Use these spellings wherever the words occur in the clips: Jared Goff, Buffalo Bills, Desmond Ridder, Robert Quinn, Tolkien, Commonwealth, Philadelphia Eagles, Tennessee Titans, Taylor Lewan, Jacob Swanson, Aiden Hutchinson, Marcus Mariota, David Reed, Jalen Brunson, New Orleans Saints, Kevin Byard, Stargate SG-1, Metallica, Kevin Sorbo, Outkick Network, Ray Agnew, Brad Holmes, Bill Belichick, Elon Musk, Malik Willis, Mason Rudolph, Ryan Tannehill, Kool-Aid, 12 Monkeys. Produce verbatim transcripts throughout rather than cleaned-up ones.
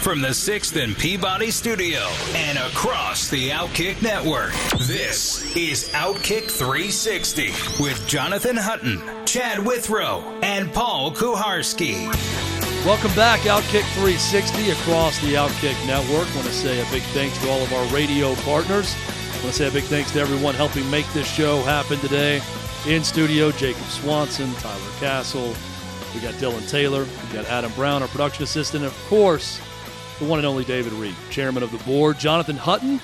from the sixth and Peabody Studio and across the Outkick Network, this is Outkick three sixty with Jonathan Hutton, Chad Withrow, and Paul Kuharski. Welcome back, Outkick three sixty across the Outkick Network. I want to say a big thanks to all of our radio partners. I want to say a big thanks to everyone helping make this show happen today. In studio, Jacob Swanson, Tyler Castle. We got Dylan Taylor, we got Adam Brown, our production assistant, and of course, the one and only David Reed, chairman of the board. Jonathan Hutton,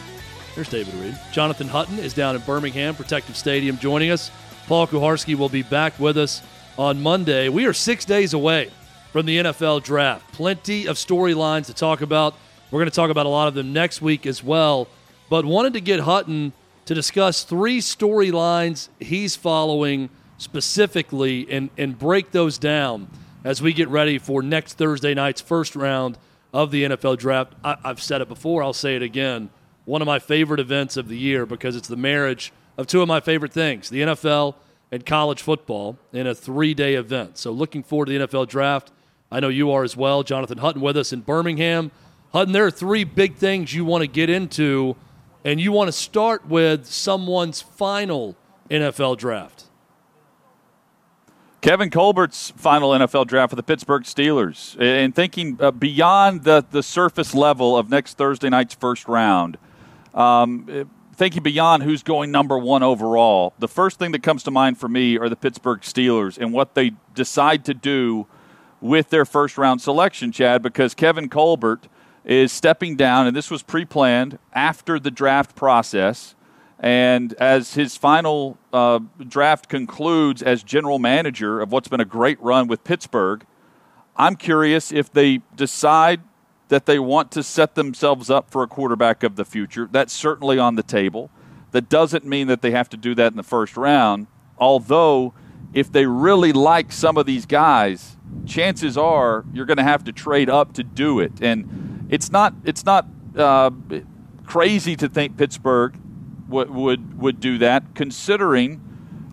there's David Reed. Jonathan Hutton is down in Birmingham, Protective Stadium, joining us. Paul Kuharski will be back with us on Monday. We are six days away from the N F L Draft. Plenty of storylines to talk about. We're going to talk about a lot of them next week as well, but wanted to get Hutton to discuss three storylines he's following specifically and, and break those down as we get ready for next Thursday night's first round of the N F L Draft. I, I've said it before, I'll say it again. One of my favorite events of the year because it's the marriage of two of my favorite things, the N F L and college football in a three-day event. So looking forward to the N F L Draft. I know you are as well. Jonathan Hutton with us in Birmingham. Hutton, there are three big things you want to get into, and you want to start with someone's final N F L Draft. Kevin Colbert's final N F L draft for the Pittsburgh Steelers, and thinking uh, beyond the, the surface level of next Thursday night's first round, um, thinking beyond who's going number one overall, the first thing that comes to mind for me are the Pittsburgh Steelers and what they decide to do with their first round selection, Chad, because Kevin Colbert is stepping down, and this was pre-planned after the draft process. And as his final uh, draft concludes as general manager of what's been a great run with Pittsburgh, I'm curious if they decide that they want to set themselves up for a quarterback of the future. That's certainly on the table. That doesn't mean that they have to do that in the first round. Although, if they really like some of these guys, chances are you're going to have to trade up to do it. And it's not it's not uh, crazy to think Pittsburgh Would, would would do that, considering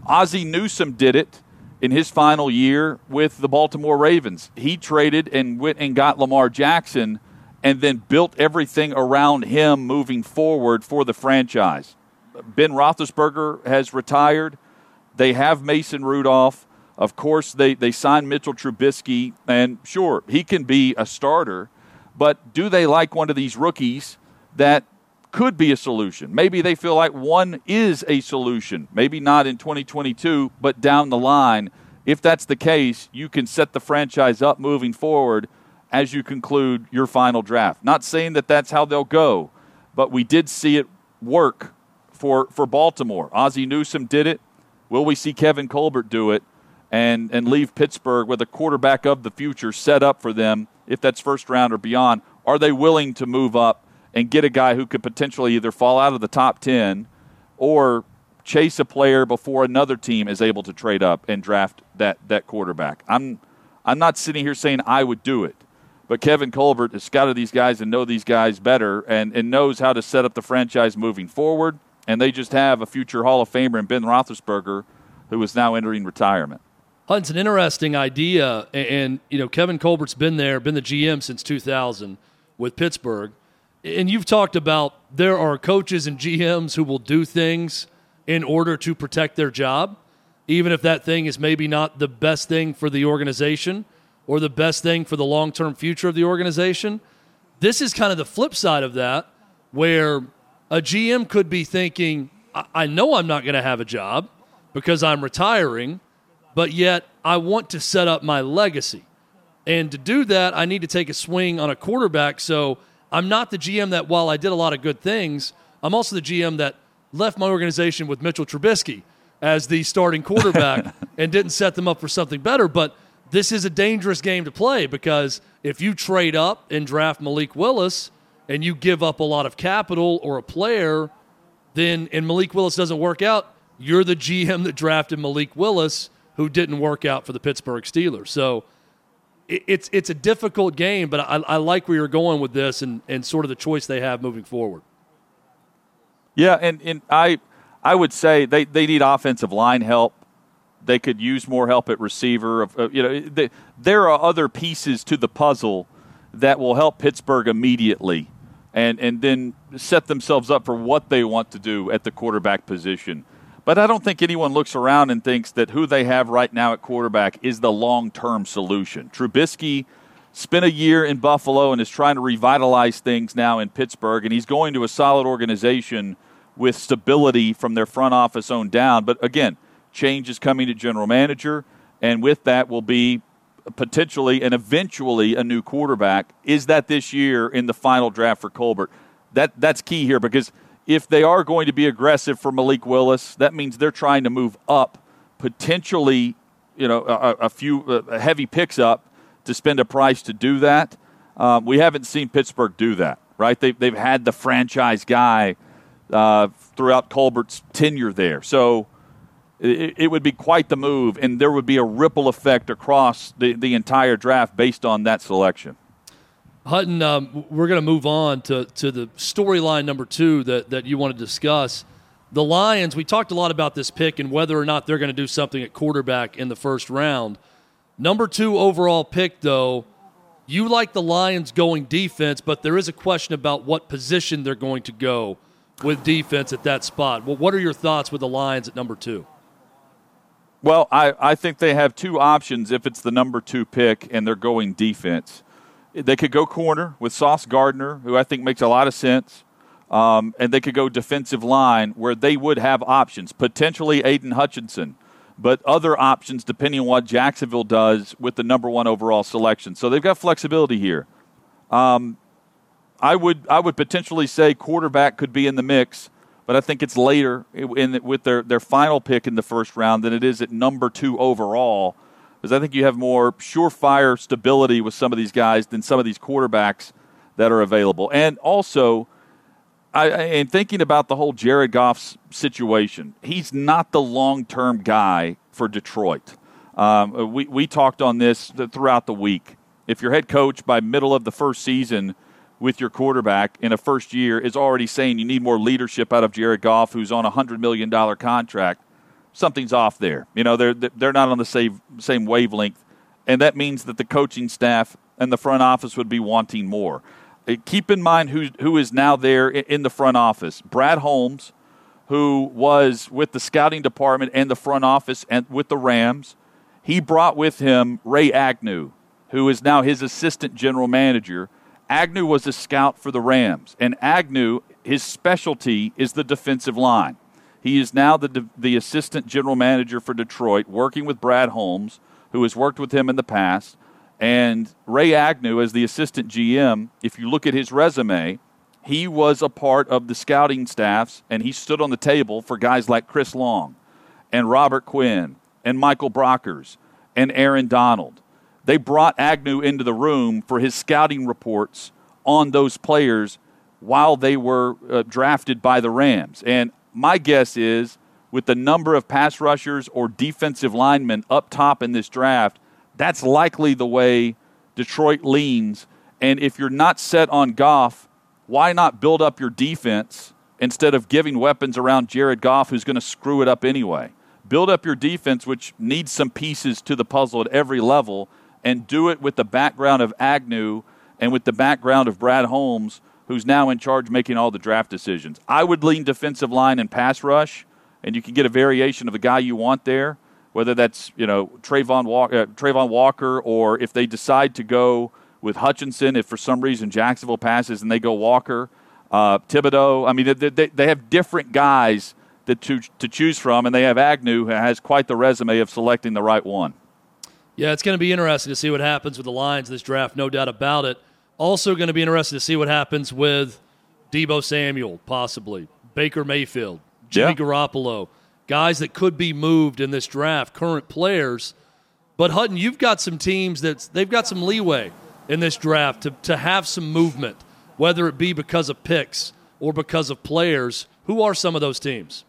Ozzie Newsome did it in his final year with the Baltimore Ravens. He traded and went and got Lamar Jackson and then built everything around him moving forward for the franchise. Ben Roethlisberger has retired. They have Mason Rudolph. Of course, they, they signed Mitchell Trubisky, and sure, he can be a starter, but do they like one of these rookies that could be a solution? Maybe they feel like one is a solution. Maybe not in twenty twenty-two, but down the line. If that's the case, you can set the franchise up moving forward as you conclude your final draft. Not saying that that's how they'll go, but we did see it work for for Baltimore. Ozzie Newsome did it. Will we see Kevin Colbert do it and, and leave Pittsburgh with a quarterback of the future set up for them, if that's first round or beyond? Are they willing to move up and get a guy who could potentially either fall out of the top ten or chase a player before another team is able to trade up and draft that that quarterback? I'm I'm not sitting here saying I would do it, but Kevin Colbert has scouted these guys and know these guys better and, and knows how to set up the franchise moving forward, and they just have a future Hall of Famer in Ben Roethlisberger, who is now entering retirement. Hunt's an interesting idea, and, and you know Kevin Colbert's been there, been the G M since two thousand with Pittsburgh. And you've talked about there are coaches and G Ms who will do things in order to protect their job, even if that thing is maybe not the best thing for the organization or the best thing for the long-term future of the organization. This is kind of the flip side of that, where a G M could be thinking, I, I know I'm not going to have a job because I'm retiring, but yet I want to set up my legacy. And to do that, I need to take a swing on a quarterback, so I'm not the G M that, while I did a lot of good things, I'm also the G M that left my organization with Mitchell Trubisky as the starting quarterback and didn't set them up for something better. But this is a dangerous game to play, because if you trade up and draft Malik Willis, and you give up a lot of capital or a player, then and Malik Willis doesn't work out, you're the G M that drafted Malik Willis, who didn't work out for the Pittsburgh Steelers. So it, it's it's a difficult game, but I, I like where you're going with this and, and sort of the choice they have moving forward. Yeah, and, and I I would say they, they need offensive line help. They could use more help at receiver. You know, they, there are other pieces to the puzzle that will help Pittsburgh immediately and, and then set themselves up for what they want to do at the quarterback position. But I don't think anyone looks around and thinks that who they have right now at quarterback is the long-term solution. Trubisky spent a year in Buffalo and is trying to revitalize things now in Pittsburgh, and he's going to a solid organization with stability from their front office on down. But, again, change is coming to general manager, and with that will be potentially and eventually a new quarterback. Is that this year in the final draft for Colbert? That, that's key here because – if they are going to be aggressive for Malik Willis, that means they're trying to move up, potentially, you know, a, a few a heavy picks up to spend a price to do that. Um, we haven't seen Pittsburgh do that, right? They've they've had the franchise guy uh, throughout Colbert's tenure there, so it, it would be quite the move, and there would be a ripple effect across the, the entire draft based on that selection. Hutton, um, we're going to move on to, to the storyline number two that, that you want to discuss. The Lions, we talked a lot about this pick and whether or not they're going to do something at quarterback in the first round. Number two overall pick, though, you like the Lions going defense, but there is a question about what position they're going to go with defense at that spot. Well, what are your thoughts with the Lions at number two? Well, I, I think they have two options if it's the number two pick and they're going defense. They could go corner with Sauce Gardner, who I think makes a lot of sense, um, and they could go defensive line where they would have options, potentially Aiden Hutchinson, but other options depending on what Jacksonville does with the number one overall selection. So they've got flexibility here. Um, I would I would potentially say quarterback could be in the mix, but I think it's later in, with their, their final pick in the first round than it is at number two overall, because I think you have more surefire stability with some of these guys than some of these quarterbacks that are available. And also, I, I am thinking about the whole Jared Goff situation. He's not the long-term guy for Detroit. Um, we, we talked on this throughout the week. If your head coach by middle of the first season with your quarterback in a first year is already saying you need more leadership out of Jared Goff, who's on a one hundred million dollars contract, something's off there. You know, they're they're not on the same same wavelength, and that means that the coaching staff and the front office would be wanting more. Keep in mind who who is now there in the front office. Brad Holmes, who was with the scouting department and the front office and with the Rams, he brought with him Ray Agnew, who is now his assistant general manager. Agnew was a scout for the Rams, and Agnew, his specialty is the defensive line. He is now the the assistant general manager for Detroit, working with Brad Holmes, who has worked with him in the past. And Ray Agnew, as the assistant G M, if you look at his resume, he was a part of the scouting staffs, and he stood on the table for guys like Chris Long and Robert Quinn and Michael Brockers and Aaron Donald. They brought Agnew into the room for his scouting reports on those players while they were uh, drafted by the Rams. And my guess is, with the number of pass rushers or defensive linemen up top in this draft, that's likely the way Detroit leans. And if you're not set on Goff, why not build up your defense instead of giving weapons around Jared Goff, who's going to screw it up anyway? Build up your defense, which needs some pieces to the puzzle at every level, and do it with the background of Agnew and with the background of Brad Holmes, who's now in charge making all the draft decisions. I would lean defensive line and pass rush, and you can get a variation of the guy you want there, whether that's, you know, Trayvon Walker, uh, Trayvon Walker, or if they decide to go with Hutchinson, if for some reason Jacksonville passes and they go Walker, uh, Thibodeaux. I mean, they, they, they have different guys that to, to choose from, and they have Agnew, who has quite the resume of selecting the right one. Yeah, it's going to be interesting to see what happens with the Lions this draft, no doubt about it. Also going to be interested to see what happens with Debo Samuel, possibly, Baker Mayfield, Jimmy yeah. Garoppolo, guys that could be moved in this draft, current players. But, Hutton, you've got some teams that they've got some leeway in this draft to, to have some movement. whether it be because of picks or because of players. Who are some of those teams?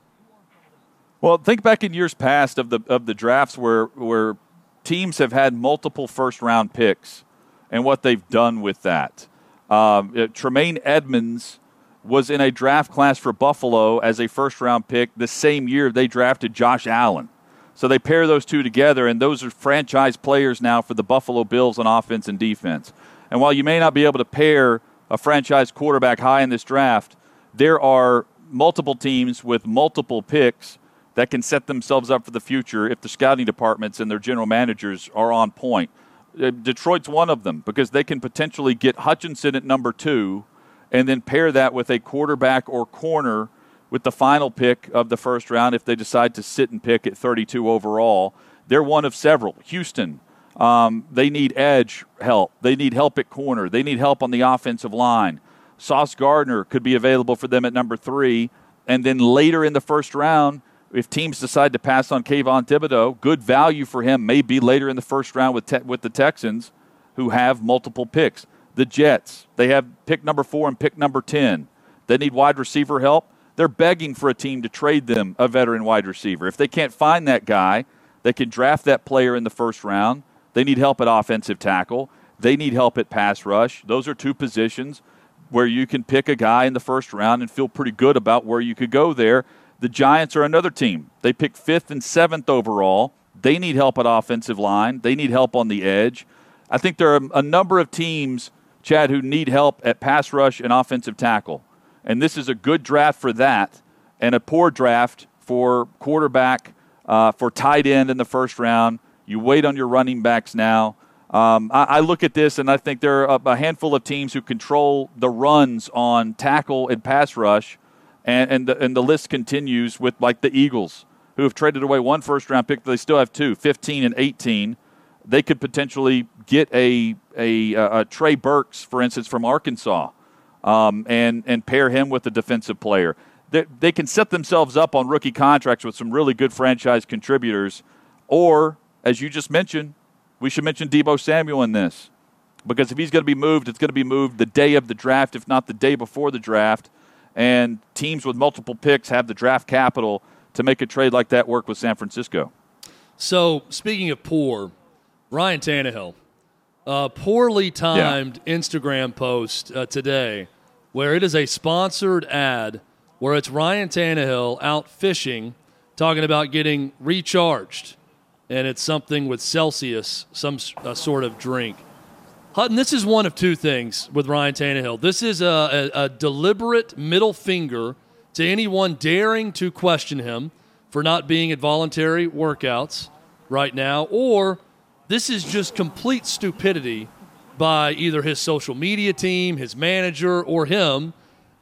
Well, think back in years past of the of the drafts where where teams have had multiple first-round picks and what they've done with that. Um, Tremaine Edmonds was in a draft class for Buffalo as a first-round pick the same year they drafted Josh Allen. So they pair those two together, and those are franchise players now for the Buffalo Bills on offense and defense. And while you may not be able to pair a franchise quarterback high in this draft, there are multiple teams with multiple picks that can set themselves up for the future if the scouting departments and their general managers are on point. Detroit's one of them because they can potentially get Hutchinson at number two and then pair that with a quarterback or corner with the final pick of the first round if they decide to sit and pick at thirty-two overall. They're one of several. Houston, um, they need edge help. They need help at corner. They need help on the offensive line. Sauce Gardner could be available for them at number three. And then later in the first round, if teams decide to pass on Kayvon Thibodeaux, good value for him may be later in the first round with te- with the Texans, who have multiple picks. The Jets, they have pick number four and pick number ten. They need wide receiver help. They're begging for a team to trade them a veteran wide receiver. If they can't find that guy, they can draft that player in the first round. They need help at offensive tackle. They need help at pass rush. Those are two positions where you can pick a guy in the first round and feel pretty good about where you could go there. The Giants are another team. They pick fifth and seventh overall. They need help at offensive line. They need help on the edge. I think there are a number of teams, Chad, who need help at pass rush and offensive tackle. And this is a good draft for that and a poor draft for quarterback, uh, for tight end in the first round. You wait on your running backs now. Um, I, I look at this, and I think there are a, a handful of teams who control the runs on tackle and pass rush. And and the, and the list continues with, like, the Eagles, who have traded away one first-round pick, but they still have two, fifteen and eighteen. They could potentially get a a, a Trey Burks, for instance, from Arkansas, um, and, and pair him with a defensive player. They, they can set themselves up on rookie contracts with some really good franchise contributors. Or, as you just mentioned, we should mention Debo Samuel in this, because if he's going to be moved, it's going to be moved the day of the draft, if not the day before the draft. And teams with multiple picks have the draft capital to make a trade like that work with San Francisco. So, speaking of poor, Ryan Tannehill, a poorly timed yeah. Instagram post uh, today where it is a sponsored ad where it's Ryan Tannehill out fishing, talking about getting recharged, and it's something with Celsius, some uh, sort of drink. Hutton, this is one of two things with Ryan Tannehill. This is a, a, a deliberate middle finger to anyone daring to question him for not being at voluntary workouts right now, or this is just complete stupidity by either his social media team, his manager, or him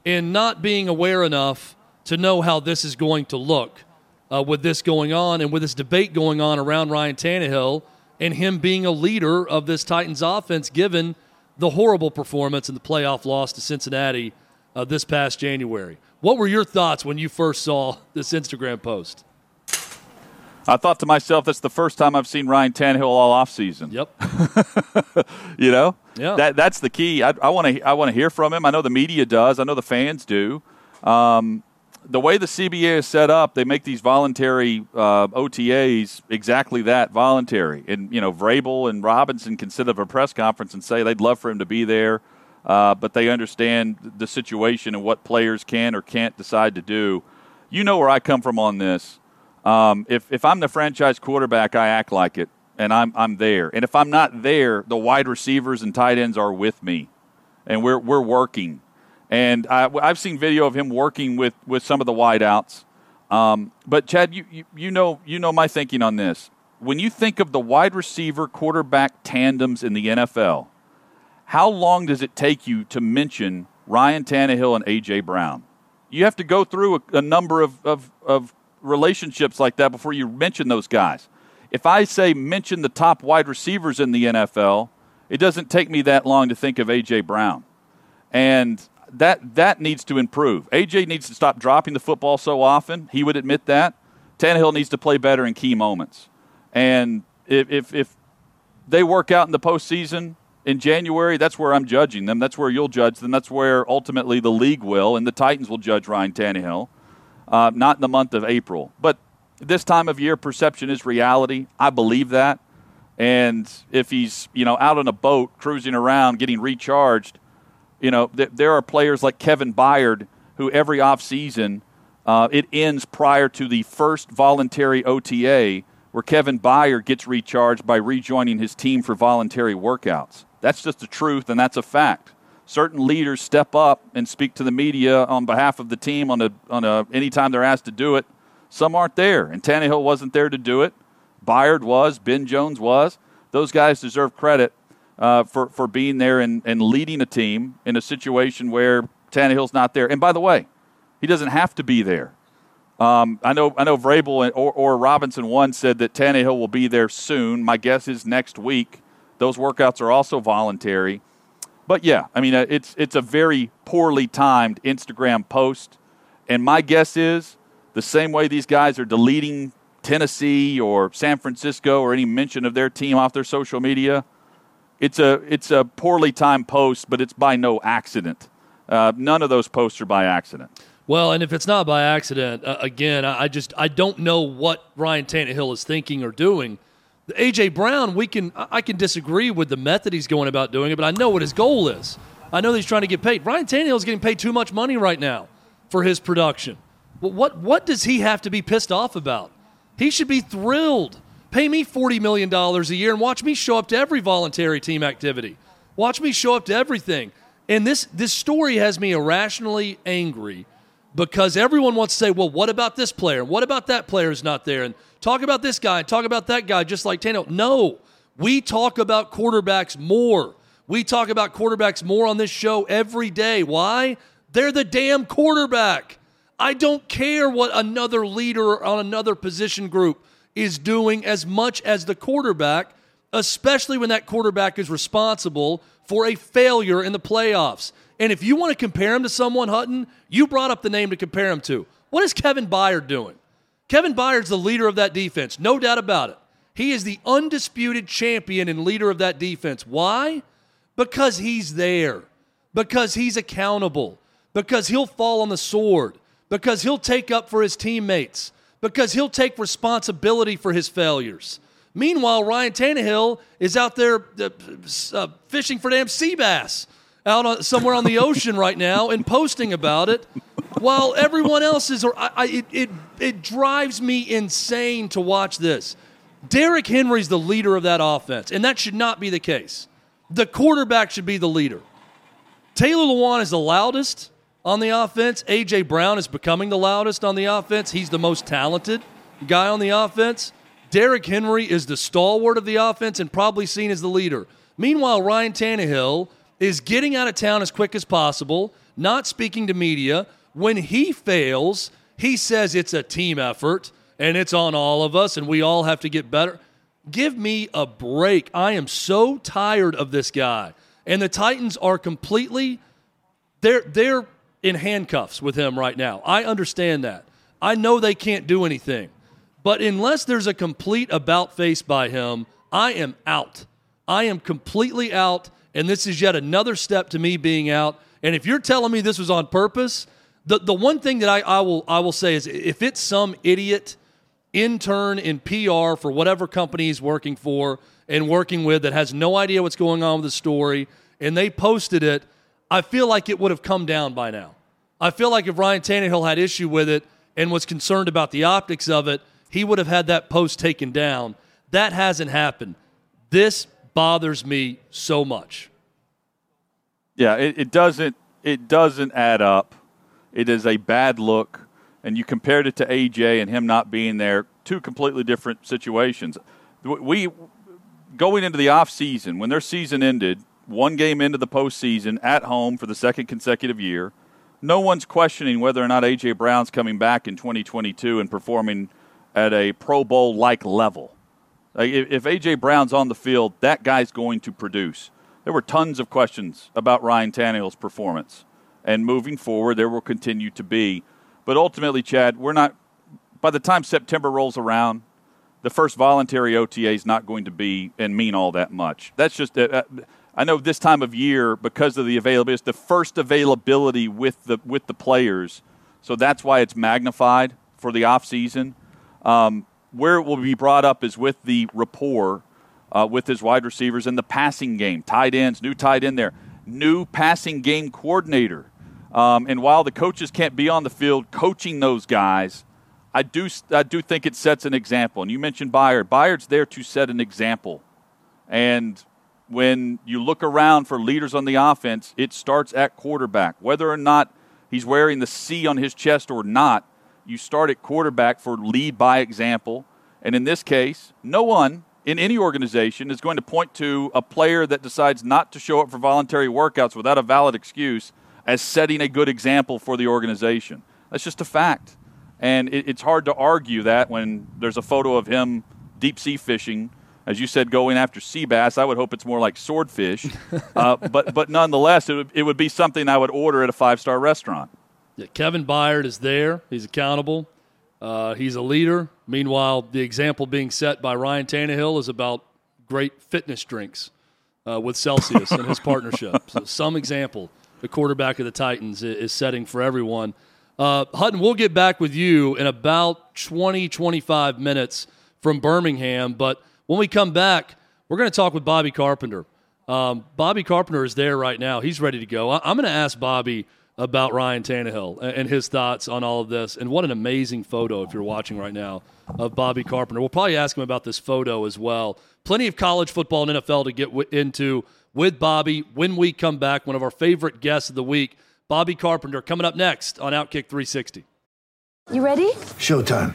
in not being aware enough to know how this is going to look uh, with this going on and with this debate going on around Ryan Tannehill and him being a leader of this Titans offense, given the horrible performance in the playoff loss to Cincinnati uh, this past January. What were your thoughts when you first saw this Instagram post? I thought to myself, that's the first time I've seen Ryan Tannehill all offseason. Yep. you know? Yeah. That, that's the key. I want to I want to hear from him. I know the media does. I know the fans do. Um, the way the C B A is set up, they make these voluntary uh, O T As exactly that, voluntary. And, you know, Vrabel and Robinson can sit up a press conference and say they'd love for him to be there, uh, but they understand the situation and what players can or can't decide to do. You know where I come from on this. Um, if if I'm the franchise quarterback, I act like it, and I'm I'm there. And if I'm not there, the wide receivers and tight ends are with me, and we're we're working. And I, I've seen video of him working with, with some of the wideouts. Um, but, Chad, you, you you know you know my thinking on this. When you think of the wide receiver-quarterback tandems in the N F L, how long does it take you to mention Ryan Tannehill and A J. Brown? You have to go through a, a number of, of, of relationships like that before you mention those guys. If I say mention the top wide receivers in the N F L, it doesn't take me that long to think of A J. Brown. And That that needs to improve. A J needs to stop dropping the football so often. He would admit that. Tannehill needs to play better in key moments. And if if, if they work out in the postseason, in January, that's where I'm judging them. That's where you'll judge them. That's where ultimately the league will, and the Titans will judge Ryan Tannehill, uh, not in the month of April. But this time of year, perception is reality. I believe that. And if he's, you know, out on a boat cruising around getting recharged, you know, th- there are players like Kevin Byard who every offseason uh, it ends prior to the first voluntary O T A where Kevin Byard gets recharged by rejoining his team for voluntary workouts. That's just the truth, and that's a fact. Certain leaders step up and speak to the media on behalf of the team on a on a anytime they're asked to do it. Some aren't there, and Tannehill wasn't there to do it. Byard was, Ben Jones was. Those guys deserve credit uh, for, for being there and, and leading a team in a situation where Tannehill's not there. And by the way, he doesn't have to be there. Um, I know I know Vrabel and, or, or Robinson one said that Tannehill will be there soon. My guess is next week. Those workouts are also voluntary. But, yeah, I mean, it's it's a very poorly timed Instagram post. And my guess is the same way these guys are deleting Tennessee or San Francisco or any mention of their team off their social media, it's a it's a poorly timed post, but it's by no accident. Uh, none of those posts are by accident. Well, and if it's not by accident, uh, again, I, I just I don't know what Ryan Tannehill is thinking or doing. The A J. Brown, we can I can disagree with the method he's going about doing it, but I know what his goal is. I know that he's trying to get paid. Ryan Tannehill is getting paid too much money right now for his production. Well, what what does he have to be pissed off about? He should be thrilled. Pay me forty million dollars a year and watch me show up to every voluntary team activity. Watch me show up to everything. And this, this story has me irrationally angry because everyone wants to say, well, what about this player? What about that player is not there? And talk about this guy, talk about that guy, just like Tannehill. No, we talk about quarterbacks more. We talk about quarterbacks more on this show every day. Why? They're the damn quarterback. I don't care what another leader on another position group is doing as much as the quarterback, especially when that quarterback is responsible for a failure in the playoffs. And if you want to compare him to someone, Hutton, you brought up the name to compare him to. What is Kevin Byard doing? Kevin Byard's the leader of that defense, no doubt about it. He is the undisputed champion and leader of that defense. Why? Because he's there. Because he's accountable. Because he'll fall on the sword. Because he'll take up for his teammates. Because he'll take responsibility for his failures. Meanwhile, Ryan Tannehill is out there uh, uh, fishing for damn sea bass out on, somewhere on the ocean right now and posting about it while everyone else is... I, I, it, it, it drives me insane to watch this. Derrick Henry's the leader of that offense, and that should not be the case. The quarterback should be the leader. Taylor Lewan is the loudest on the offense. A J. Brown is becoming the loudest on the offense. He's the most talented guy on the offense. Derrick Henry is the stalwart of the offense and probably seen as the leader. Meanwhile, Ryan Tannehill is getting out of town as quick as possible, not speaking to media. When he fails, he says it's a team effort and it's on all of us and we all have to get better. Give me a break. I am so tired of this guy. And the Titans are completely, they're, they're, in handcuffs with him right now. I understand that. I know they can't do anything. But unless there's a complete about-face by him, I am out. I am completely out, and this is yet another step to me being out. And if you're telling me this was on purpose, the, the one thing that I, I will I will say is if it's some idiot intern in P R for whatever company he's working for and working with that has no idea what's going on with the story, and they posted it, I feel like it would have come down by now. I feel like if Ryan Tannehill had issue with it and was concerned about the optics of it, he would have had that post taken down. That hasn't happened. This bothers me so much. Yeah, it, it doesn't it doesn't add up. It is a bad look, and you compared it to A J and him not being there, two completely different situations. We going into the offseason, when their season ended, one game into the postseason at home for the second consecutive year. No one's questioning whether or not A J. Brown's coming back in twenty twenty-two and performing at a Pro Bowl-like level. Like if A J. Brown's on the field, that guy's going to produce. There were tons of questions about Ryan Tannehill's performance. And moving forward, there will continue to be. But ultimately, Chad, we're not – by the time September rolls around, the first voluntary O T A is not going to be and mean all that much. That's just uh, – I know this time of year, because of the availability, it's the first availability with the with the players. So that's why it's magnified for the offseason. Um, where it will be brought up is with the rapport uh, with his wide receivers and the passing game, tight ends, new tight end there, new passing game coordinator. Um, and while the coaches can't be on the field coaching those guys, I do I do think it sets an example. And you mentioned Byard. Byard's there to set an example. And when you look around for leaders on the offense, it starts at quarterback. Whether or not he's wearing the C on his chest or not, you start at quarterback for lead by example. And in this case, no one in any organization is going to point to a player that decides not to show up for voluntary workouts without a valid excuse as setting a good example for the organization. That's just a fact. And it, it's hard to argue that when there's a photo of him deep-sea fishing, as you said, going after sea bass. I would hope it's more like swordfish. uh, but but nonetheless, it would, it would be something I would order at a five-star restaurant. Yeah, Kevin Byard is there. He's accountable. Uh, he's a leader. Meanwhile, the example being set by Ryan Tannehill is about great fitness drinks uh, with Celsius and his partnership. So some example the quarterback of the Titans is setting for everyone. Uh, Hutton, we'll get back with you in about twenty, twenty-five minutes from Birmingham, but when we come back, we're going to talk with Bobby Carpenter. Um, Bobby Carpenter is there right now. He's ready to go. I- I'm going to ask Bobby about Ryan Tannehill and-, and his thoughts on all of this, and what an amazing photo if you're watching right now of Bobby Carpenter. We'll probably ask him about this photo as well. Plenty of college football and N F L to get w- into with Bobby when we come back. One of our favorite guests of the week, Bobby Carpenter, coming up next on Outkick three sixty. You ready? Showtime.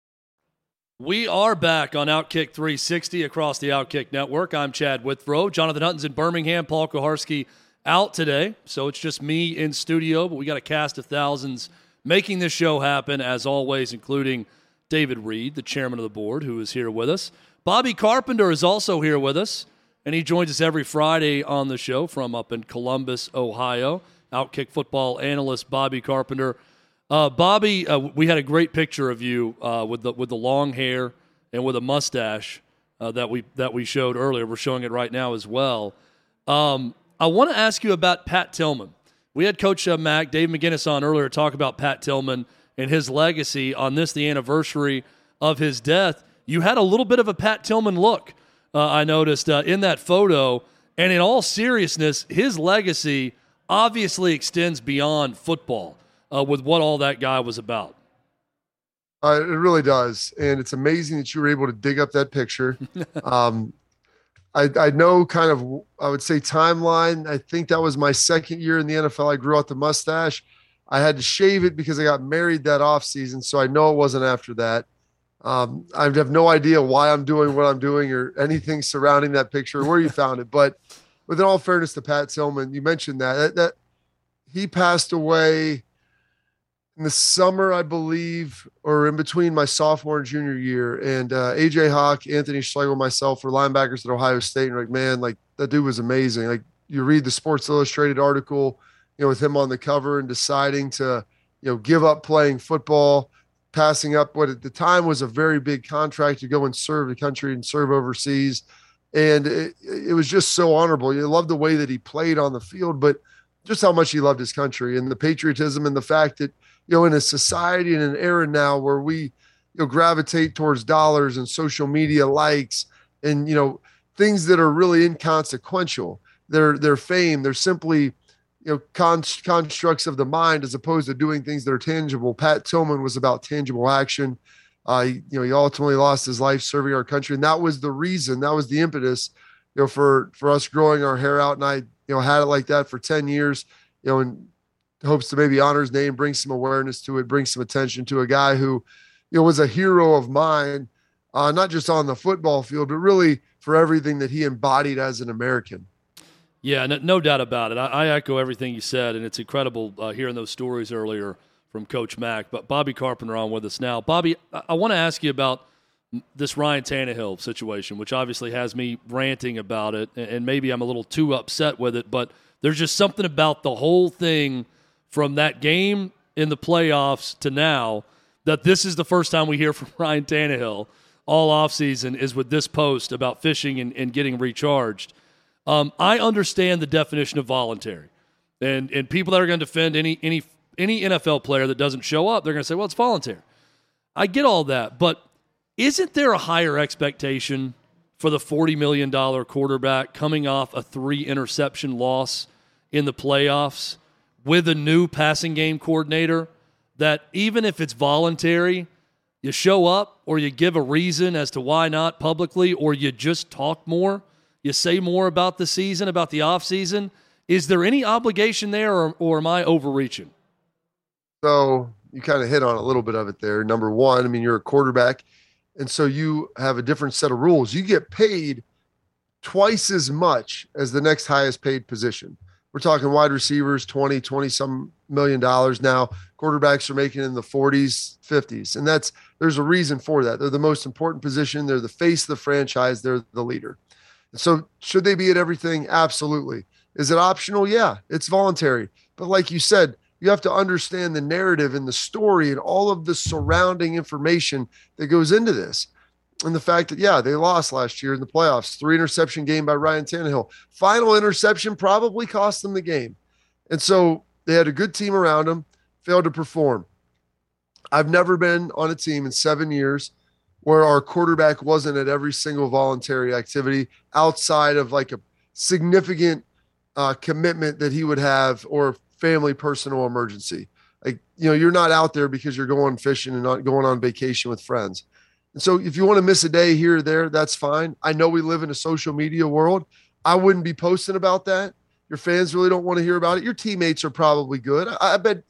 We are back on Outkick three sixty across the Outkick Network. I'm Chad Withrow. Jonathan Hutton's in Birmingham. Paul Kuharski out today, so it's just me in studio, but we got a cast of thousands making this show happen, as always, including David Reed, the chairman of the board, who is here with us. Bobby Carpenter is also here with us, and he joins us every Friday on the show from up in Columbus, Ohio. Outkick football analyst Bobby Carpenter. Uh, Bobby, uh, we had a great picture of you uh, with the with the long hair and with a mustache uh, that we that we showed earlier. We're showing it right now as well. Um, I want to ask you about Pat Tillman. We had Coach uh, Mack, Dave McGinnis on earlier, talk about Pat Tillman and his legacy on this, the anniversary of his death. You had a little bit of a Pat Tillman look, uh, I noticed, uh, in that photo. And in all seriousness, his legacy obviously extends beyond football uh, with what all that guy was about. Uh, it really does. And it's amazing that you were able to dig up that picture. Um I, I know kind of, I would say timeline. I think that was my second year in the N F L. I grew out the mustache. I had to shave it because I got married that off season. So I know it wasn't after that. Um, I have no idea why I'm doing what I'm doing or anything surrounding that picture or where you found it. But with all fairness to Pat Tillman, you mentioned that, that, that he passed away in the summer, I believe, or in between my sophomore and junior year. And uh, A J Hawk, Anthony Schlegel, myself were linebackers at Ohio State. And like, man, like that dude was amazing. Like you read the Sports Illustrated article, you know, with him on the cover and deciding to, you know, give up playing football, passing up what at the time was a very big contract to go and serve the country and serve overseas. And it, it was just so honorable. You love the way that he played on the field, but just how much he loved his country and the patriotism and the fact that, you know, in a society and an era now where we, you know, gravitate towards dollars and social media likes and, you know, things that are really inconsequential, their, their fame, they're simply, you know, con- constructs of the mind as opposed to doing things that are tangible. Pat Tillman was about tangible action. Uh, you know, he ultimately lost his life serving our country. And that was the reason, that was the impetus, you know, for, for us growing our hair out. And I, you know, had it like that for ten years, you know, and hopes to maybe honor his name, bring some awareness to it, bring some attention to a guy who, you know, was a hero of mine, uh, not just on the football field, but really for everything that he embodied as an American. Yeah, no, no doubt about it. I, I echo everything you said, and it's incredible uh, hearing those stories earlier from Coach Mack. But Bobby Carpenter on with us now. Bobby, I, I want to ask you about this Ryan Tannehill situation, which obviously has me ranting about it, and maybe I'm a little too upset with it, but there's just something about the whole thing from that game in the playoffs to now that this is the first time we hear from Ryan Tannehill all offseason is with this post about fishing and, and getting recharged. Um, I understand the definition of voluntary, and and people that are going to defend any any any N F L player that doesn't show up, they're going to say, well, it's voluntary. I get all that, but isn't there a higher expectation for the forty million dollars quarterback coming off a three-interception loss in the playoffs with a new passing game coordinator that even if it's voluntary, you show up or you give a reason as to why not publicly, or you just talk more, you say more about the season, about the offseason? Is there any obligation there, or, or am I overreaching? So you kind of hit on a little bit of it there. Number one, I mean, you're a quarterback, and so you have a different set of rules. You get paid twice as much as the next highest paid position. We're talking wide receivers, twenty, twenty some million dollars. Now quarterbacks are making in the forties, fifties. And that's, there's a reason for that. They're the most important position. They're the face of the franchise. They're the leader. And so should they be at everything? Absolutely. Is it optional? Yeah, it's voluntary. But like you said, you have to understand the narrative and the story and all of the surrounding information that goes into this. And the fact that, yeah, they lost last year in the playoffs, three interception game by Ryan Tannehill. Final interception probably cost them the game. And so they had a good team around them, failed to perform. I've never been on a team in seven years where our quarterback wasn't at every single voluntary activity outside of like a significant uh, commitment that he would have or family personal emergency. Like, you know, you're not out there because you're going fishing and not going on vacation with friends. And so if you want to miss a day here or there, that's fine. I know we live in a social media world. I wouldn't be posting about that. Your fans really don't want to hear about it. Your teammates are probably good. I, I bet,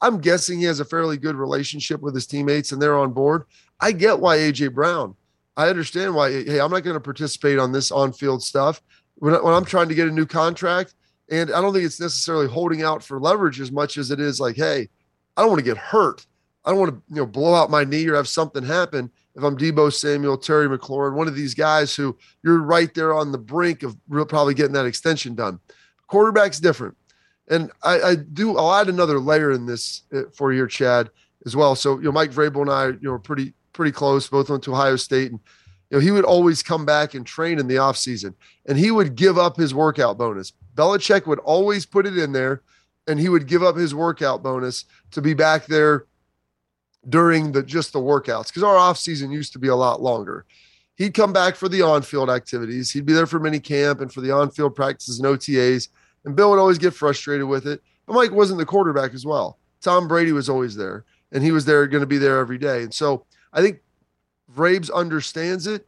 I'm guessing he has a fairly good relationship with his teammates and they're on board. I get why A J Brown. I understand why, hey, I'm not going to participate on this on-field stuff. When, when I'm trying to get a new contract, and I don't think it's necessarily holding out for leverage as much as it is like, hey, I don't want to get hurt. I don't want to, you know, blow out my knee or have something happen. If I'm Debo Samuel, Terry McLaurin, one of these guys who you're right there on the brink of probably getting that extension done. Quarterback's different. And I, I do, I'll add another layer in this for you, Chad, as well. So, you know, Mike Vrabel and I, you know, are pretty, pretty close, both went to Ohio State. And, you know, he would always come back and train in the offseason, and he would give up his workout bonus. Belichick would always put it in there, and he would give up his workout bonus to be back there during the just the workouts, because our offseason used to be a lot longer. He'd come back for the on-field activities. He'd be there for mini camp and for the on-field practices and O T As, and Bill would always get frustrated with it. But Mike wasn't the quarterback as well. Tom Brady was always there, and he was there going to be there every day. And so I think Vrabes understands it,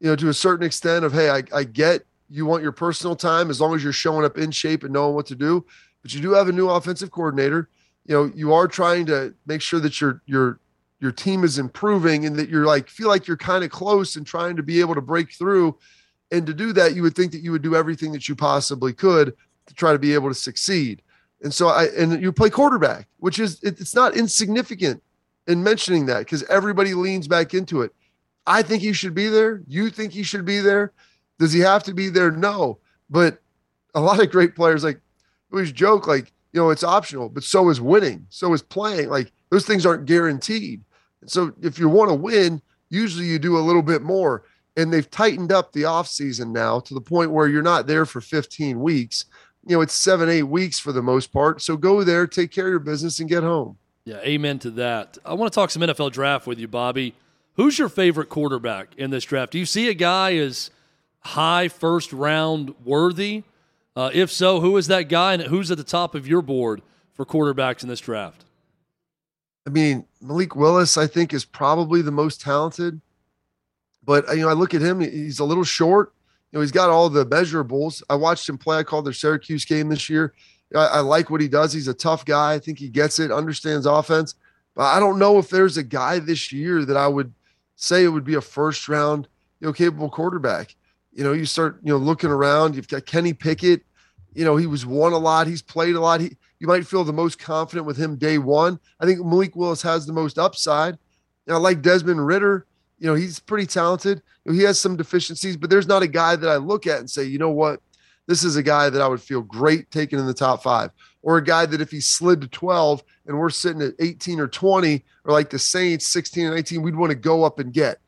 you know, to a certain extent of, hey, I, I get you want your personal time as long as you're showing up in shape and knowing what to do. But you do have a new offensive coordinator. You know, you are trying to make sure that your your your team is improving and that you're like feel like you're kind of close and trying to be able to break through. And to do that, you would think that you would do everything that you possibly could to try to be able to succeed. And so I and you play quarterback, which is it, it's not insignificant in mentioning that because everybody leans back into it. I think he should be there. You think he should be there. Does he have to be there? No. But a lot of great players like always joke like, you know, it's optional, but so is winning. So is playing. Like those things aren't guaranteed. And so if you want to win, usually you do a little bit more. And they've tightened up the offseason now to the point where you're not there for fifteen weeks. You know, it's seven, eight weeks for the most part. So go there, take care of your business, and get home. Yeah, amen to that. I want to talk some N F L draft with you, Bobby. Who's your favorite quarterback in this draft? Do you see a guy as high first round worthy? Uh, if so, who is that guy and who's at the top of your board for quarterbacks in this draft? I mean, Malik Willis, I think, is probably the most talented. But, you know, I look at him, he's a little short. You know, he's got all the measurables. I watched him play. I called their Syracuse game this year. I, I like what he does. He's a tough guy. I think he gets it, understands offense. But I don't know if there's a guy this year that I would say it would be a first round, you know, capable quarterback. You know, you start, you know, looking around, you've got Kenny Pickett, You know, he was won a lot. He's played a lot. He, you might feel the most confident with him day one. I think Malik Willis has the most upside. You know, like Desmond Ridder, you know, he's pretty talented. You know, he has some deficiencies, but there's not a guy that I look at and say, you know what, this is a guy that I would feel great taking in the top five, or a guy that if he slid to twelve and we're sitting at eighteen or twenty, or like the Saints, sixteen and eighteen, we'd want to go up and get.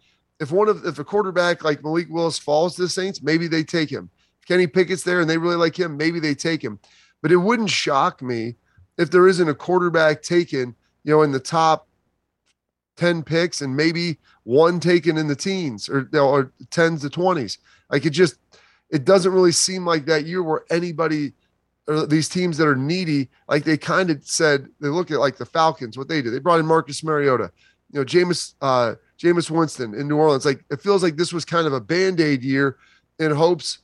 If one of if a quarterback like Malik Willis falls to the Saints, maybe they take him. Kenny Pickett's there and they really like him, maybe they take him. But it wouldn't shock me if there isn't a quarterback taken, you know, in the top ten picks, and maybe one taken in the teens or, or tens to twenties. Like it just, it doesn't really seem like that year where anybody or these teams that are needy, like they kind of said, they look at like the Falcons, what they did. They brought in Marcus Mariota, you know, Jameis, uh, Jameis Winston in New Orleans. Like it feels like this was kind of a Band-Aid year in hopes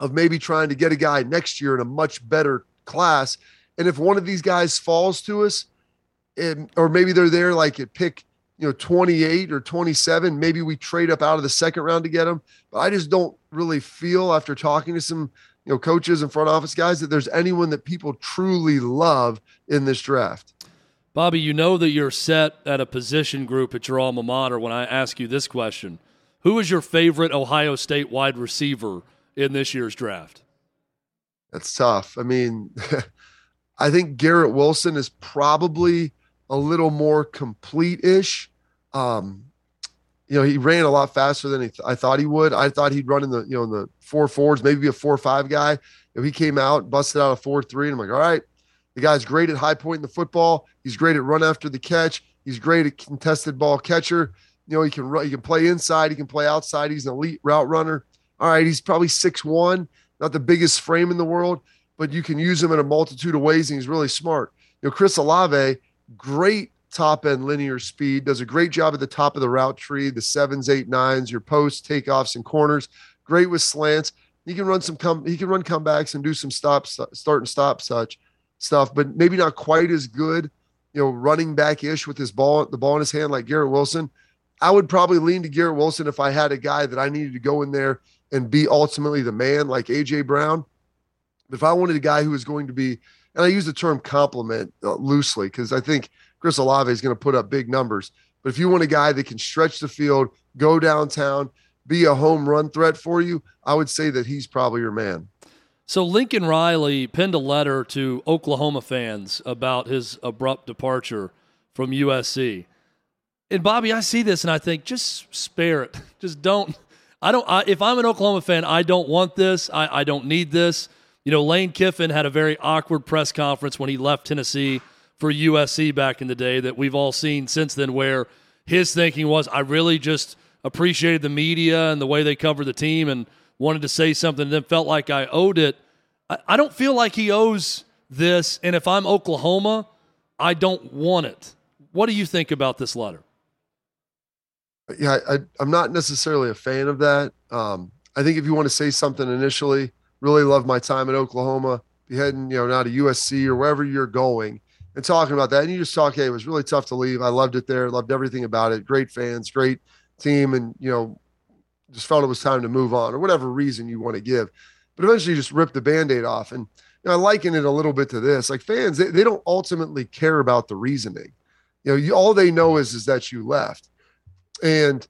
of maybe trying to get a guy next year in a much better class. And if one of these guys falls to us, and, or maybe they're there like at pick, you know, twenty-eight or twenty-seven, maybe we trade up out of the second round to get them. But I just don't really feel, after talking to some, you know, coaches and front office guys, that there's anyone that people truly love in this draft. Bobby, you know that you're set at a position group at your alma mater when I ask you this question. Who is your favorite Ohio State wide receiver in this year's draft? That's tough. I mean, I think Garrett Wilson is probably a little more complete-ish. Um, you know, he ran a lot faster than he th- I thought he would. I thought he'd run in the, you know, in the four fours, maybe be a four five guy. If he came out, busted out a four three, and I'm like, all right, the guy's great at high point in the football. He's great at run after the catch. He's great at contested ball catcher. You know, he can run, he can play inside, he can play outside. He's an elite route runner. All right, he's probably six one, not the biggest frame in the world, but you can use him in a multitude of ways, and he's really smart. You know, Chris Olave, great top-end linear speed, does a great job at the top of the route tree, the sevens, eight, nines, your posts, takeoffs, and corners. Great with slants. He can run some com- he can run comebacks and do some stop, st- start and stop such stuff, but maybe not quite as good, you know, running back-ish with his ball, the ball in his hand like Garrett Wilson. I would probably lean to Garrett Wilson if I had a guy that I needed to go in there and be ultimately the man, like A J. Brown. If I wanted a guy who was going to be, and I use the term compliment uh, loosely, because I think Chris Olave is going to put up big numbers. But if you want a guy that can stretch the field, go downtown, be a home run threat for you, I would say that he's probably your man. So Lincoln Riley penned a letter to Oklahoma fans about his abrupt departure from U S C. And Bobby, I see this and I think, just spare it. Just don't. I don't. I, if I'm an Oklahoma fan, I don't want this. I, I don't need this. You know, Lane Kiffin had a very awkward press conference when he left Tennessee for U S C back in the day that we've all seen since then, where his thinking was, I really just appreciated the media and the way they covered the team and wanted to say something and then felt like I owed it. I, I don't feel like he owes this, and if I'm Oklahoma, I don't want it. What do you think about this letter? Yeah, I, I'm not necessarily a fan of that. Um, I think if you want to say something initially, really love my time at Oklahoma, be heading, you know, now to U S C or wherever you're going, and talking about that. And you just talk, hey, it was really tough to leave. I loved it there, loved everything about it. Great fans, great team, and, you know, just felt it was time to move on, or whatever reason you want to give. But eventually you just rip the Band-Aid off. And you know, I liken it a little bit to this. Like fans, they, they don't ultimately care about the reasoning. You know, you, all they know is, is that you left. And,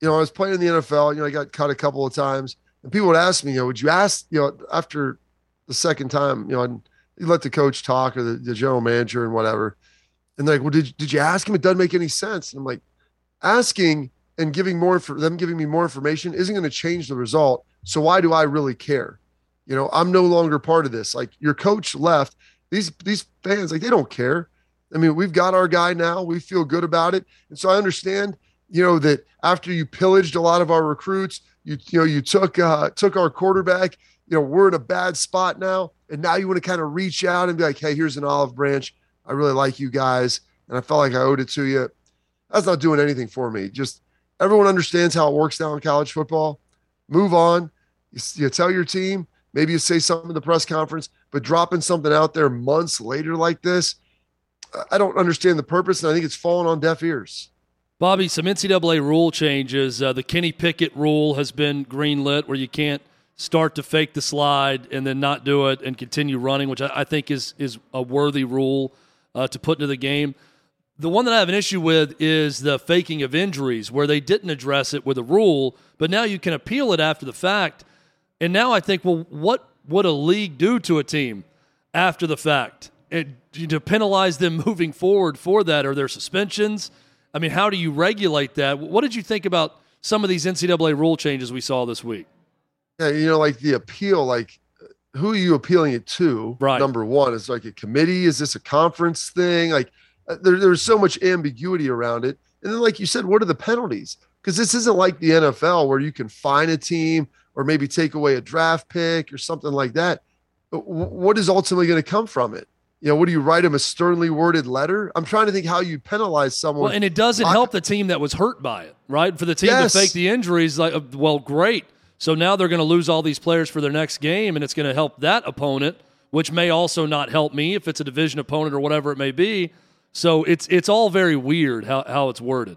you know, I was playing in the N F L, you know, I got cut a couple of times, and people would ask me, you know, would you ask, you know, after the second time, you know, and you let the coach talk or the, the general manager and whatever. And they're like, well, did, did you ask him? It doesn't make any sense. And I'm like, asking and giving more for them, giving me more information isn't going to change the result. So why do I really care? You know, I'm no longer part of this. Like your coach left. These, these fans, like they don't care. I mean, we've got our guy now, we feel good about it. And so I understand, you know, that after you pillaged a lot of our recruits, you, you know, you took uh, took our quarterback, you know, we're in a bad spot now, and now you want to kind of reach out and be like, hey, here's an olive branch. I really like you guys, and I felt like I owed it to you. That's not doing anything for me. Just everyone understands how it works now in college football. Move on. You, you tell your team. Maybe you say something in the press conference, but dropping something out there months later like this, I don't understand the purpose, and I think it's fallen on deaf ears. Bobby, some N C double A rule changes. Uh, the Kenny Pickett rule has been greenlit, where you can't start to fake the slide and then not do it and continue running, which I, I think is is a worthy rule uh, to put into the game. The one that I have an issue with is the faking of injuries, where they didn't address it with a rule, but now you can appeal it after the fact. And now I think, well, what would a league do to a team after the fact? It, to penalize them moving forward for that, or their suspensions? I mean, how do you regulate that? What did you think about some of these N C double A rule changes we saw this week? Yeah, you know, like the appeal, like who are you appealing it to? Right. Number one, is like a committee? Is this a conference thing? Like, There, there was so much ambiguity around it. And then, like you said, what are the penalties? Because this isn't like the N F L where you can fine a team or maybe take away a draft pick or something like that. But w- what is ultimately going to come from it? You know, what do you write them, a sternly worded letter? I'm trying to think how you penalize someone. Well, and it doesn't help the team that was hurt by it, right? For the team yes. to fake the injuries, like, well, great. So now they're going to lose all these players for their next game, and it's going to help that opponent, which may also not help me if it's a division opponent or whatever it may be. So it's it's all very weird how, how it's worded.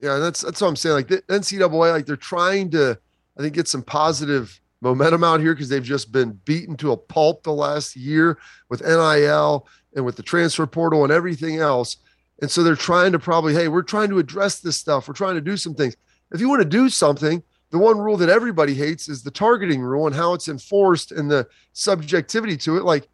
Yeah, that's that's what I'm saying. Like the N C double A, like they're trying to, I think, get some positive momentum out here because they've just been beaten to a pulp the last year with N I L and with the transfer portal and everything else. And so they're trying to probably, hey, we're trying to address this stuff. We're trying to do some things. If you want to do something, the one rule that everybody hates is the targeting rule and how it's enforced and the subjectivity to it. Like,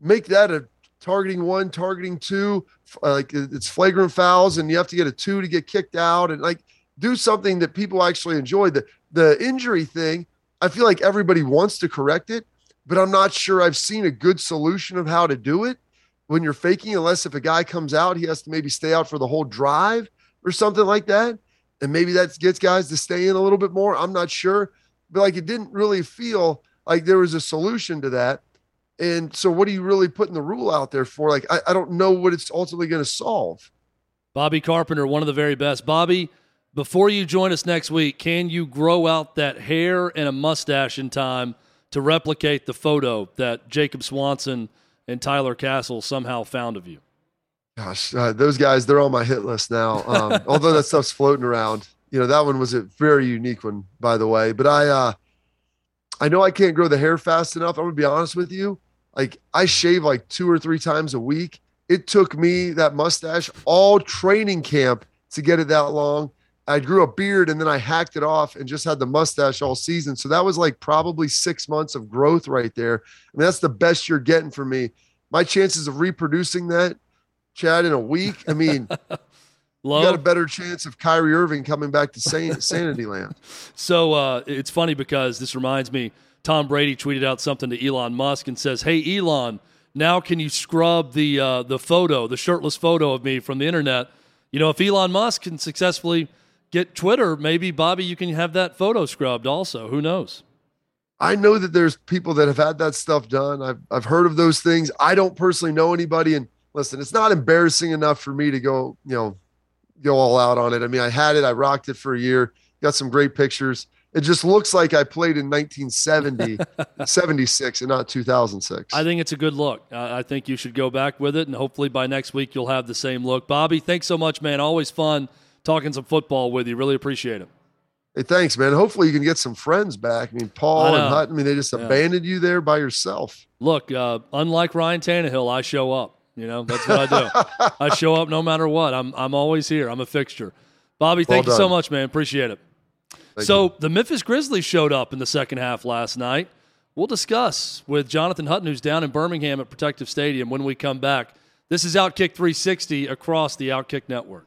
make that a targeting one, targeting two, uh, like it's flagrant fouls, and you have to get a two to get kicked out, and like do something that people actually enjoy. The the injury thing, I feel like everybody wants to correct it, but I'm not sure I've seen a good solution of how to do it when you're faking, unless if a guy comes out, he has to maybe stay out for the whole drive or something like that. And maybe that gets guys to stay in a little bit more. I'm not sure, but like it didn't really feel like there was a solution to that. And so what are you really putting the rule out there for? Like, I, I don't know what it's ultimately going to solve. Bobby Carpenter, one of the very best. Bobby, before you join us next week, can you grow out that hair and a mustache in time to replicate the photo that Jacob Swanson and Tyler Castle somehow found of you? Gosh, uh, those guys, they're on my hit list now. Um, although that stuff's floating around. You know, that one was a very unique one, by the way. But I uh, I know I can't grow the hair fast enough. I'm going to be honest with you. Like, I shave like two or three times a week. It took me, that mustache, all training camp to get it that long. I grew a beard and then I hacked it off and just had the mustache all season. So that was like probably six months of growth right there. I mean, that's the best you're getting from me. My chances of reproducing that, Chad, in a week, I mean, Low. You got a better chance of Kyrie Irving coming back to san- Sanity Land. So uh, it's funny because this reminds me, Tom Brady tweeted out something to Elon Musk and says, hey, Elon, now can you scrub the uh, the photo, the shirtless photo of me from the internet? You know, if Elon Musk can successfully get Twitter, maybe, Bobby, you can have that photo scrubbed also. Who knows? I know that there's people that have had that stuff done. I've, I've heard of those things. I don't personally know anybody. And listen, it's not embarrassing enough for me to go, you know, go all out on it. I mean, I had it. I rocked it for a year. Got some great pictures. It just looks like I played in nineteen seventy, seventy-six, and not two thousand six. I think it's a good look. Uh, I think you should go back with it, and hopefully by next week you'll have the same look. Bobby, thanks so much, man. Always fun talking some football with you. Really appreciate it. Hey, thanks, man. Hopefully you can get some friends back. I mean, Paul I and Hutton, I mean, they just yeah. abandoned you there by yourself. Look, uh, unlike Ryan Tannehill, I show up. You know, that's what I do. I show up no matter what. I'm I'm always here. I'm a fixture. Bobby, well thank done. you so much, man. Appreciate it. Thank so you. The Memphis Grizzlies showed up in the second half last night. We'll discuss with Jonathan Hutton, who's down in Birmingham at Protective Stadium, when we come back. This is Outkick three sixty across the Outkick Network.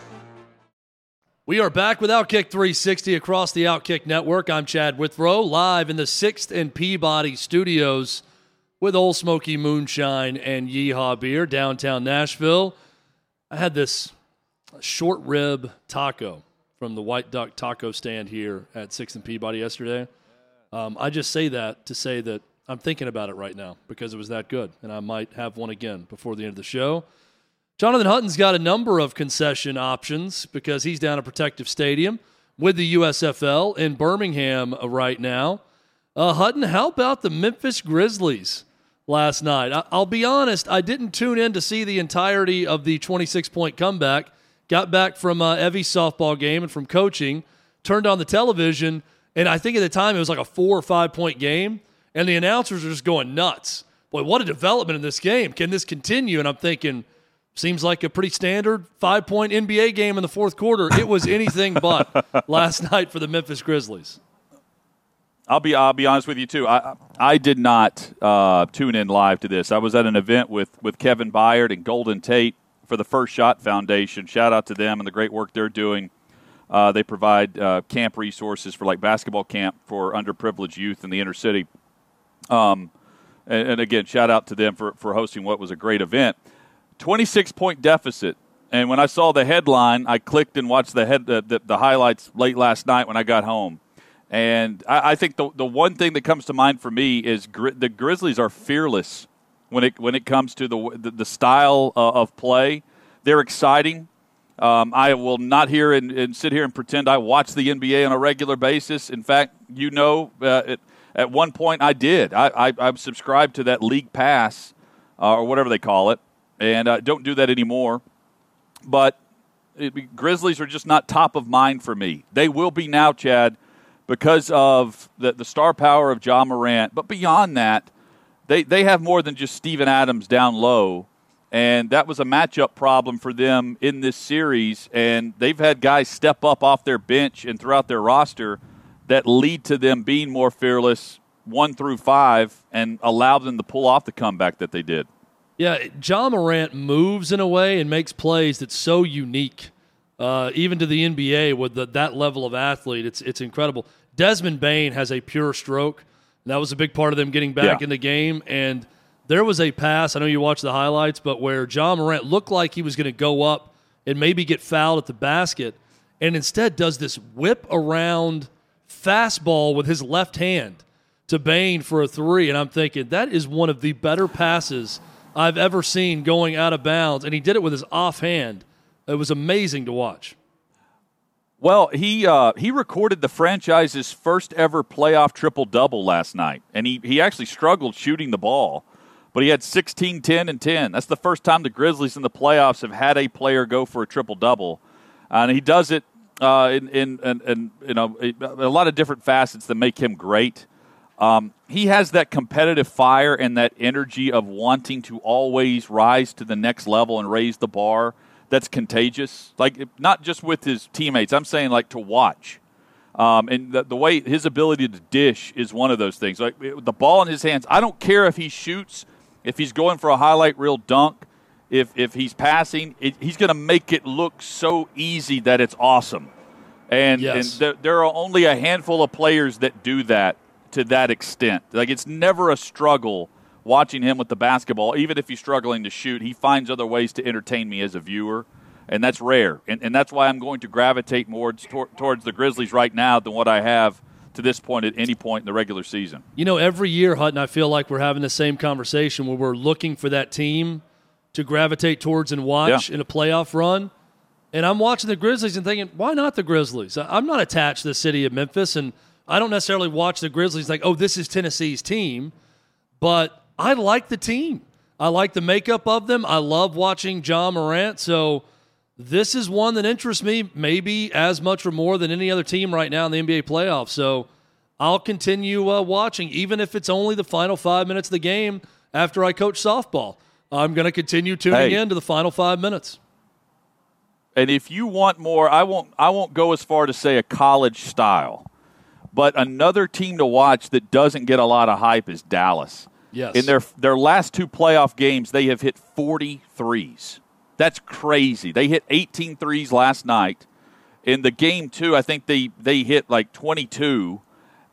We are back with Outkick three sixty across the Outkick Network. I'm Chad Withrow, live in the sixth and Peabody studios with Old Smoky Moonshine and Yeehaw Beer, downtown Nashville. I had this short rib taco from the White Duck Taco Stand here at sixth and Peabody yesterday. Um, I just say that to say that I'm thinking about it right now because it was that good, and I might have one again before the end of the show. Jonathan Hutton's got a number of concession options because he's down at Protective Stadium with the U S F L in Birmingham right now. Uh, Hutton, how about the Memphis Grizzlies last night? I- I'll be honest, I didn't tune in to see the entirety of the twenty-six point comeback. Got back from uh, Evie's softball game and from coaching, turned on the television, and I think at the time it was like a four or five-point game, and the announcers are just going nuts. Boy, what a development in this game. Can this continue? And I'm thinking, seems like a pretty standard five-point N B A game in the fourth quarter. It was anything but last night for the Memphis Grizzlies. I'll be I'll be honest with you, too. I I did not uh, tune in live to this. I was at an event with, with Kevin Byard and Golden Tate for the First Shot Foundation. Shout out to them and the great work they're doing. Uh, they provide uh, camp resources for, like, basketball camp for underprivileged youth in the inner city. Um, and, and, again, shout out to them for, for hosting what was a great event. twenty-six point deficit. And when I saw the headline, I clicked and watched the head the, the, the highlights late last night when I got home. And I, I think the the one thing that comes to mind for me is gri- the Grizzlies are fearless when it when it comes to the the, the style uh, of play. They're exciting. Um, I will not hear and, and sit here and pretend I watch the N B A on a regular basis. In fact, you know, uh, it, at one point I did. I, I I subscribed to that League Pass uh, or whatever they call it. And I uh, don't do that anymore. But it, Grizzlies are just not top of mind for me. They will be now, Chad, because of the, the star power of Ja Morant. But beyond that, they, they have more than just Steven Adams down low. And that was a matchup problem for them in this series. And they've had guys step up off their bench and throughout their roster that lead to them being more fearless one through five and allow them to pull off the comeback that they did. Yeah, Ja Morant moves in a way and makes plays that's so unique, uh, even to the N B A with the, that level of athlete. It's it's incredible. Desmond Bain has a pure stroke. That was a big part of them getting back yeah. in the game. And there was a pass, I know you watched the highlights, but where Ja Morant looked like he was going to go up and maybe get fouled at the basket and instead does this whip-around fastball with his left hand to Bain for a three. And I'm thinking, that is one of the better passes I've ever seen going out of bounds, and he did it with his offhand. It was amazing to watch. Well, he uh, he recorded the franchise's first ever playoff triple-double last night, and he, he actually struggled shooting the ball, but he had sixteen, ten, and ten. That's the first time the Grizzlies in the playoffs have had a player go for a triple-double, and he does it uh, in, in, in, in you know, a lot of different facets that make him great. Um, he has that competitive fire and that energy of wanting to always rise to the next level and raise the bar. That's contagious. Like, not just with his teammates. I'm saying, like, to watch. Um, and the, the way his ability to dish is one of those things. Like, the ball in his hands, I don't care if he shoots, if he's going for a highlight reel dunk, if, if he's passing, it, he's going to make it look so easy that it's awesome. And, yes. and there, there are only a handful of players that do that to that extent. Like, it's never a struggle watching him with the basketball. Even if he's struggling to shoot, he finds other ways to entertain me as a viewer, and that's rare. And, and that's why I'm going to gravitate more tor- towards the Grizzlies right now than what I have to this point at any point in the regular season. You know, every year, Hutton, I feel like we're having the same conversation where we're looking for that team to gravitate towards and watch yeah. in a playoff run. And I'm watching the Grizzlies and thinking, why not the Grizzlies? I'm not attached to the city of Memphis, and I don't necessarily watch the Grizzlies like, oh, this is Tennessee's team, but I like the team. I like the makeup of them. I love watching Ja Morant, so this is one that interests me maybe as much or more than any other team right now in the N B A playoffs. So I'll continue uh, watching, even if it's only the final five minutes of the game after I coach softball. I'm going to continue tuning hey. in to the final five minutes. And if you want more, I won't, I won't go as far to say a college style. But another team to watch that doesn't get a lot of hype is Dallas. Yes. In their their last two playoff games, they have hit forty threes. That's crazy. They hit eighteen threes last night. In the game two, I think they, they hit like twenty-two.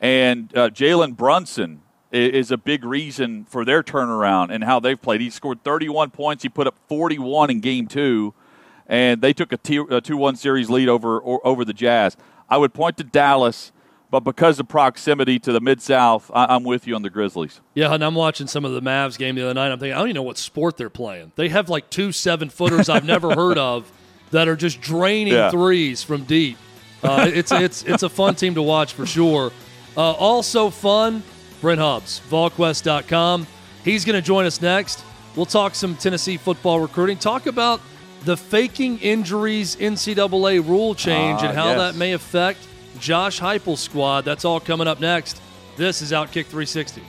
And uh, Jalen Brunson is, is a big reason for their turnaround and how they've played. He scored thirty-one points. He put up forty-one in game two. And they took a two one series lead over, over the Jazz. I would point to Dallas But because of proximity to the Mid-South, I- I'm with you on the Grizzlies. Yeah, and I'm watching some of the Mavs game the other night. I'm thinking, I don't even know what sport they're playing. They have like two seven-footers I've never heard of that are just draining yeah. threes from deep. Uh, it's it's it's a fun team to watch for sure. Uh, also fun, Brent Hubbs, Vol Quest dot com. He's going to join us next. We'll talk some Tennessee football recruiting. Talk about the faking injuries N C double A rule change uh, and how yes. that may affect Josh Heupel's squad. That's all coming up next. This is Outkick three sixty.